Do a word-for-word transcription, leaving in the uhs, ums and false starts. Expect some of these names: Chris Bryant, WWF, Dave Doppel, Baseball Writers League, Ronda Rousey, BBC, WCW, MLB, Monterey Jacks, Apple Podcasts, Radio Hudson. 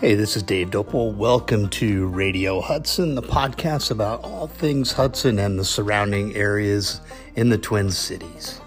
Hey, this is Dave Doppel. Welcome to Radio Hudson, the podcast about all things Hudson and the surrounding areas in the Twin Cities.